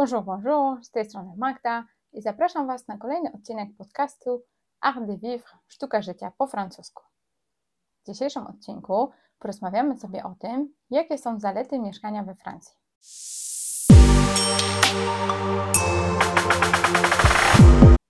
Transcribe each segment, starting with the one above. Bonjour, bonjour, z tej strony Magda i zapraszam Was na kolejny odcinek podcastu Art de Vivre, Sztuka Życia po francusku. W dzisiejszym odcinku porozmawiamy sobie o tym, jakie są zalety mieszkania we Francji.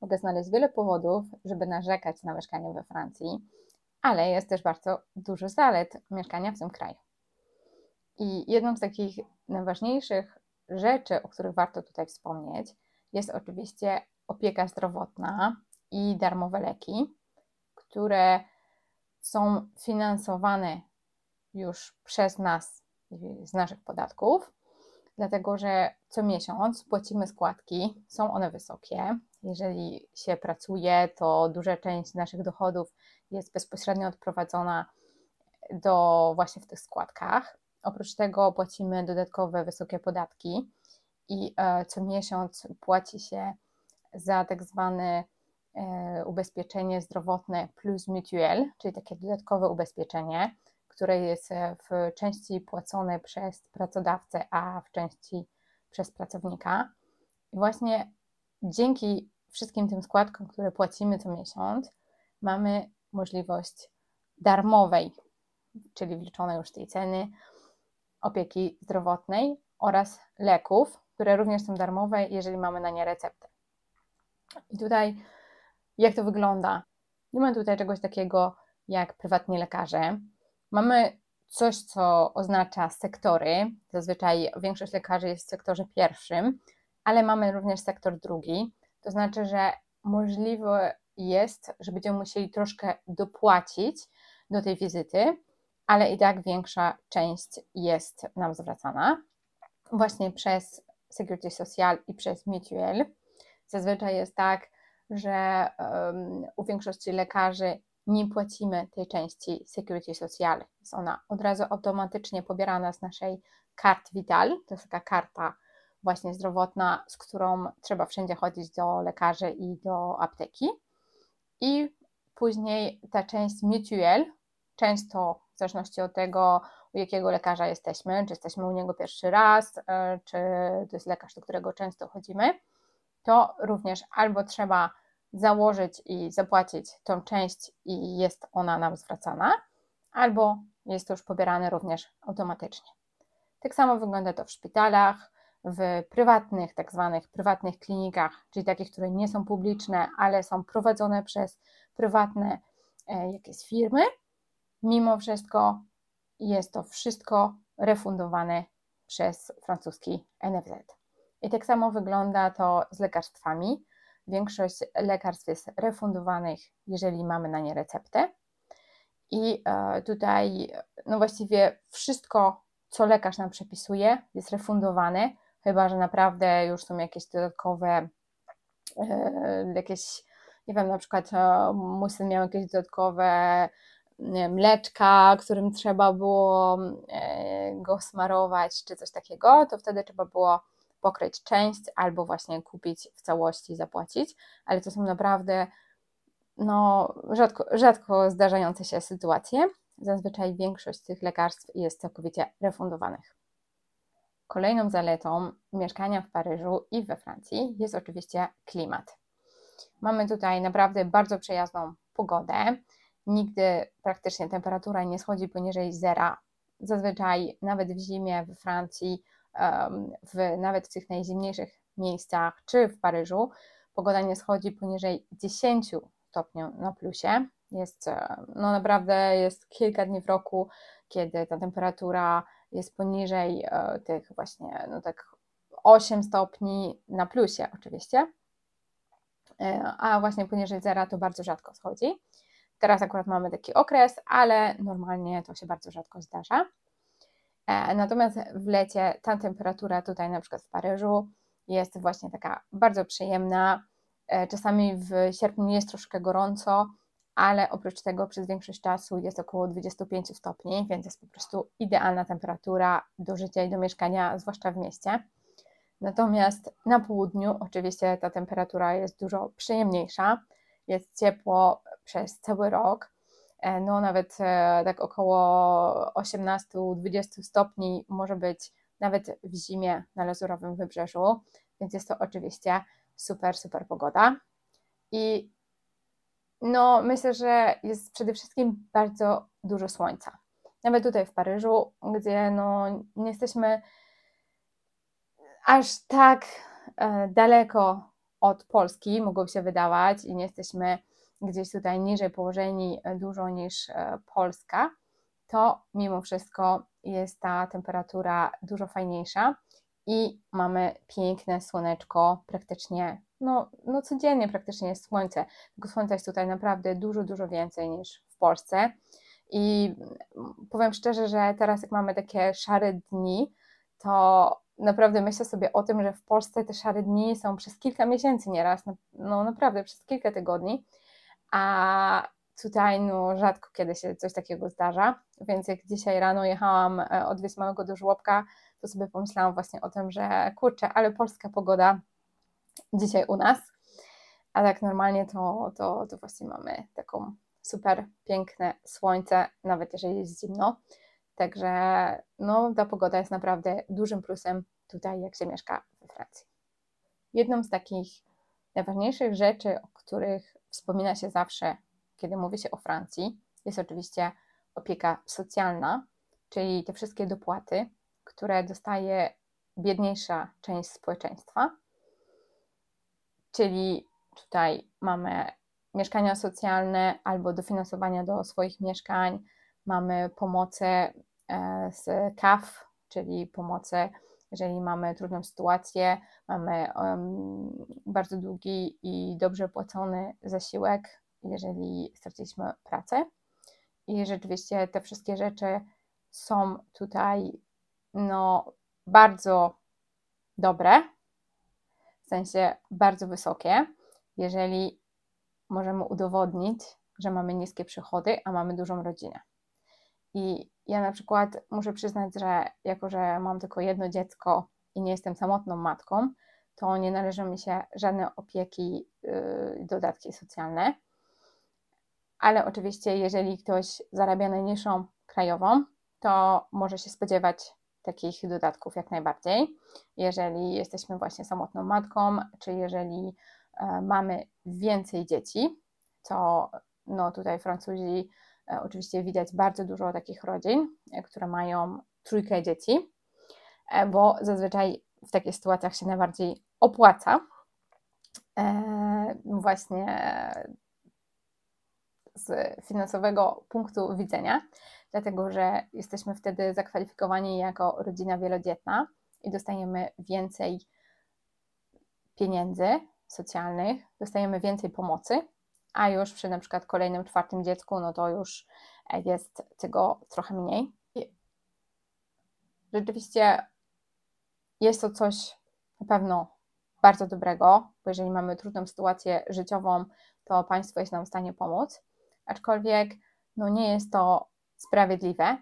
Mogę znaleźć wiele powodów, żeby narzekać na mieszkanie we Francji, ale jest też bardzo dużo zalet mieszkania w tym kraju. I jedną z takich najważniejszych rzeczy, o których warto tutaj wspomnieć, jest oczywiście opieka zdrowotna i darmowe leki, które są finansowane już przez nas z naszych podatków, dlatego że co miesiąc płacimy składki, są one wysokie. Jeżeli się pracuje, to duża część naszych dochodów jest bezpośrednio odprowadzona do właśnie w tych składkach. Oprócz tego płacimy dodatkowe wysokie podatki i co miesiąc płaci się za tak zwane ubezpieczenie zdrowotne plus mutuel, czyli takie dodatkowe ubezpieczenie, które jest w części płacone przez pracodawcę, a w części przez pracownika. I właśnie dzięki wszystkim tym składkom, które płacimy co miesiąc, mamy możliwość darmowej, czyli wliczonej już tej ceny, opieki zdrowotnej oraz leków, które również są darmowe, jeżeli mamy na nie receptę. I tutaj jak to wygląda? Nie ma tutaj czegoś takiego jak prywatni lekarze. Mamy coś, co oznacza sektory. Zazwyczaj większość lekarzy jest w sektorze pierwszym, ale mamy również sektor drugi. To znaczy, że możliwe jest, że będziemy musieli troszkę dopłacić do tej wizyty, ale i tak większa część jest nam zwracana właśnie przez Sécurité Sociale i przez Mutuel. Zazwyczaj jest tak, że u większości lekarzy nie płacimy tej części Sécurité Sociale. Jest ona od razu automatycznie pobierana z naszej carte vitale. To jest taka karta właśnie zdrowotna, z którą trzeba wszędzie chodzić do lekarzy i do apteki. I później ta część Mutuel, często w zależności od tego, u jakiego lekarza jesteśmy, czy jesteśmy u niego pierwszy raz, czy to jest lekarz, do którego często chodzimy, to również albo trzeba założyć i zapłacić tą część i jest ona nam zwracana, albo jest to już pobierane również automatycznie. Tak samo wygląda to w szpitalach, w prywatnych, tak zwanych prywatnych klinikach, czyli takich, które nie są publiczne, ale są prowadzone przez prywatne jakieś firmy. Mimo wszystko jest to wszystko refundowane przez francuski NFZ. I tak samo wygląda to z lekarstwami. Większość lekarstw jest refundowanych, jeżeli mamy na nie receptę. I tutaj właściwie wszystko, co lekarz nam przepisuje, jest refundowane, chyba że naprawdę już są jakieś dodatkowe, nie wiem, na przykład mój syn miał jakieś dodatkowe mleczka, którym trzeba było go smarować, czy coś takiego, to wtedy trzeba było pokryć część albo właśnie kupić w całości, zapłacić, ale to są naprawdę rzadko zdarzające się sytuacje. Zazwyczaj większość tych lekarstw jest całkowicie refundowanych. Kolejną zaletą mieszkania w Paryżu i we Francji jest oczywiście klimat. Mamy tutaj naprawdę bardzo przyjazną pogodę. Nigdy praktycznie temperatura nie schodzi poniżej zera. Zazwyczaj nawet w zimie we Francji, nawet w tych najzimniejszych miejscach czy w Paryżu, pogoda nie schodzi poniżej 10 stopni na plusie. Jest, naprawdę jest kilka dni w roku, kiedy ta temperatura jest poniżej tych właśnie tak 8 stopni na plusie oczywiście, a właśnie poniżej zera to bardzo rzadko schodzi. Teraz akurat mamy taki okres, ale normalnie to się bardzo rzadko zdarza. Natomiast w lecie ta temperatura tutaj na przykład w Paryżu jest właśnie taka bardzo przyjemna. Czasami w sierpniu jest troszkę gorąco, ale oprócz tego przez większość czasu jest około 25 stopni, więc jest po prostu idealna temperatura do życia i do mieszkania, zwłaszcza w mieście. Natomiast na południu oczywiście ta temperatura jest dużo przyjemniejsza. Jest ciepło przez cały rok, nawet tak około 18-20 stopni może być nawet w zimie na Lazurowym Wybrzeżu, więc jest to oczywiście super, super pogoda. I no myślę, że jest przede wszystkim bardzo dużo słońca. Nawet tutaj w Paryżu, gdzie no nie jesteśmy aż tak daleko od Polski, mogłoby się wydawać, i nie jesteśmy gdzieś tutaj niżej położeni dużo niż Polska, to mimo wszystko jest ta temperatura dużo fajniejsza i mamy piękne słoneczko praktycznie, no codziennie praktycznie jest słońce. Tego słońca jest tutaj naprawdę dużo, dużo więcej niż w Polsce i powiem szczerze, że teraz jak mamy takie szare dni, to naprawdę myślę sobie o tym, że w Polsce te szare dni są przez kilka miesięcy nieraz, no naprawdę przez kilka tygodni, a tutaj no rzadko kiedy się coś takiego zdarza, więc jak dzisiaj rano jechałam odwieźć małego do żłobka, to sobie pomyślałam właśnie o tym, że kurczę, ale polska pogoda dzisiaj u nas, a tak normalnie to właśnie mamy taką super piękne słońce, nawet jeżeli jest zimno, także no ta pogoda jest naprawdę dużym plusem tutaj, jak się mieszka we Francji. Jedną z takich najważniejszych rzeczy, o których wspomina się zawsze, kiedy mówi się o Francji, jest oczywiście opieka socjalna, czyli te wszystkie dopłaty, które dostaje biedniejsza część społeczeństwa. Czyli tutaj mamy mieszkania socjalne albo dofinansowania do swoich mieszkań, mamy pomoce z CAF, czyli pomoce, jeżeli mamy trudną sytuację, mamy bardzo długi i dobrze płacony zasiłek, jeżeli straciliśmy pracę. I rzeczywiście te wszystkie rzeczy są tutaj no bardzo dobre, w sensie bardzo wysokie, jeżeli możemy udowodnić, że mamy niskie przychody, a mamy dużą rodzinę. I ja na przykład muszę przyznać, że jako, że mam tylko jedno dziecko i nie jestem samotną matką, to nie należą mi się żadne opieki, dodatki socjalne. Ale oczywiście, jeżeli ktoś zarabia najniższą krajową, to może się spodziewać takich dodatków jak najbardziej. Jeżeli jesteśmy właśnie samotną matką, czy jeżeli mamy więcej dzieci, to no tutaj Francuzi oczywiście widać bardzo dużo takich rodzin, które mają trójkę dzieci, bo zazwyczaj w takich sytuacjach się najbardziej opłaca właśnie z finansowego punktu widzenia, dlatego że jesteśmy wtedy zakwalifikowani jako rodzina wielodzietna i dostajemy więcej pieniędzy socjalnych, dostajemy więcej pomocy, a już przy na przykład kolejnym czwartym dziecku, no to już jest tego trochę mniej. I rzeczywiście jest to coś na pewno bardzo dobrego, bo jeżeli mamy trudną sytuację życiową, to państwo jest nam w stanie pomóc, aczkolwiek no nie jest to sprawiedliwe,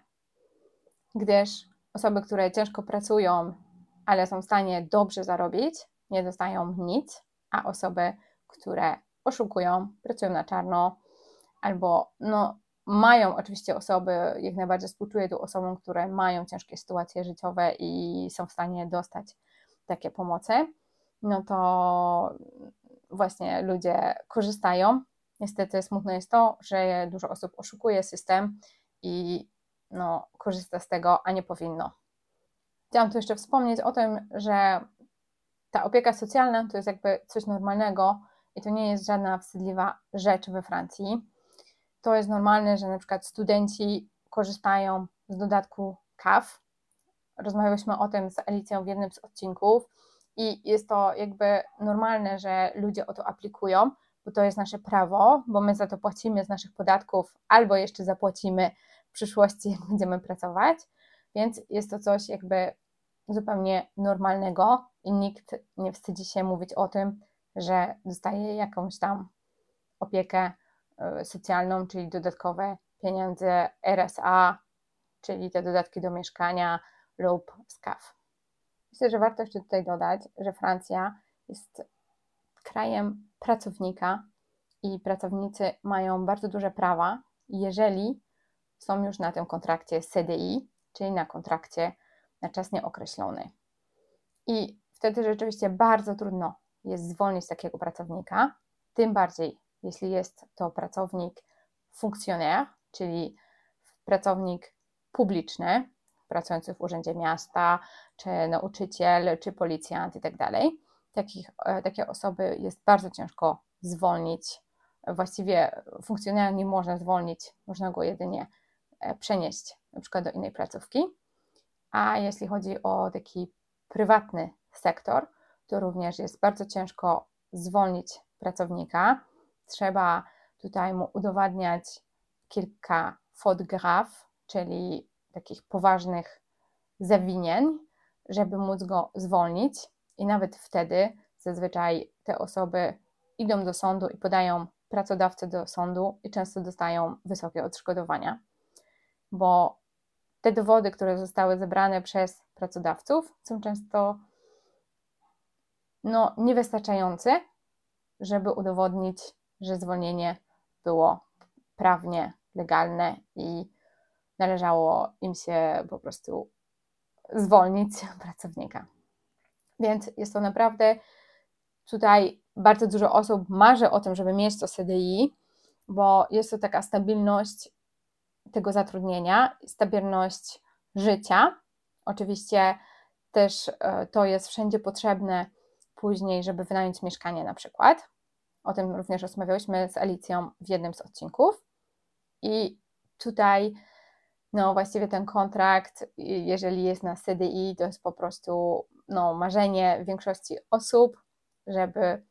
gdyż osoby, które ciężko pracują, ale są w stanie dobrze zarobić, nie dostają nic, a osoby, które oszukują, pracują na czarno, albo no mają oczywiście osoby, jak najbardziej współczuję tu osobom, które mają ciężkie sytuacje życiowe i są w stanie dostać takie pomocy, no to właśnie ludzie korzystają. Niestety smutne jest to, że dużo osób oszukuje system i no, korzysta z tego, a nie powinno. Chciałam tu jeszcze wspomnieć o tym, że ta opieka socjalna to jest jakby coś normalnego i to nie jest żadna wstydliwa rzecz we Francji. To jest normalne, że na przykład studenci korzystają z dodatku CAF. Rozmawiałyśmy o tym z Alicją w jednym z odcinków i jest to jakby normalne, że ludzie o to aplikują, bo to jest nasze prawo, bo my za to płacimy z naszych podatków albo jeszcze zapłacimy w przyszłości, jak będziemy pracować, więc jest to coś jakby zupełnie normalnego i nikt nie wstydzi się mówić o tym, że dostaje jakąś tam opiekę socjalną, czyli dodatkowe pieniądze RSA, czyli te dodatki do mieszkania lub z CAF. Myślę, że warto jeszcze tutaj dodać, że Francja jest krajem pracownika i pracownicy mają bardzo duże prawa, jeżeli są już na tym kontrakcie CDI, czyli na kontrakcie na czas nieokreślony. I wtedy rzeczywiście bardzo trudno jest zwolnić takiego pracownika, tym bardziej jeśli jest to pracownik funkcjoner, czyli pracownik publiczny, pracujący w Urzędzie Miasta, czy nauczyciel, czy policjant i tak dalej. Takie osoby jest bardzo ciężko zwolnić. Właściwie funkcjonera nie można zwolnić, można go jedynie przenieść na przykład do innej placówki. A jeśli chodzi o taki prywatny sektor, to również jest bardzo ciężko zwolnić pracownika. Trzeba tutaj mu udowadniać kilka faute grave, czyli takich poważnych zawinień, żeby móc go zwolnić. I nawet wtedy zazwyczaj te osoby idą do sądu i podają pracodawcę do sądu i często dostają wysokie odszkodowania, bo te dowody, które zostały zebrane przez pracodawców, są często niewystarczające, żeby udowodnić, że zwolnienie było prawnie legalne i należało im się po prostu zwolnić pracownika. Więc jest to naprawdę, tutaj bardzo dużo osób marzy o tym, żeby mieć to CDI, bo jest to taka stabilność tego zatrudnienia, stabilność życia. Oczywiście też to jest wszędzie potrzebne później, żeby wynająć mieszkanie na przykład. O tym również rozmawiałyśmy z Alicją w jednym z odcinków. I tutaj właściwie ten kontrakt, jeżeli jest na CDI, to jest po prostu marzenie większości osób, żeby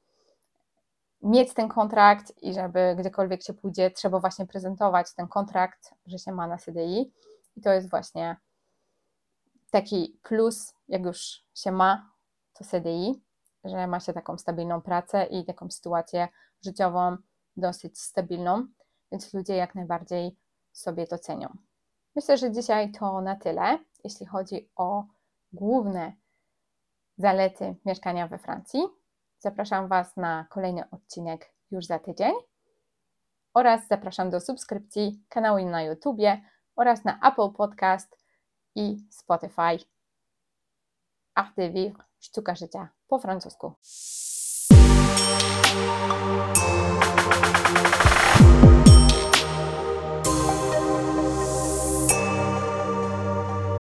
mieć ten kontrakt i żeby gdziekolwiek się pójdzie, trzeba właśnie prezentować ten kontrakt, że się ma na CDI. I to jest właśnie taki plus, jak już się ma to CDI, że ma się taką stabilną pracę i taką sytuację życiową dosyć stabilną, więc ludzie jak najbardziej sobie to cenią. Myślę, że dzisiaj to na tyle, jeśli chodzi o główne zalety mieszkania we Francji. Zapraszam Was na kolejny odcinek już za tydzień oraz zapraszam do subskrypcji kanału na YouTubie oraz na Apple Podcast i Spotify. Art de vivre, sztuka życia po francusku.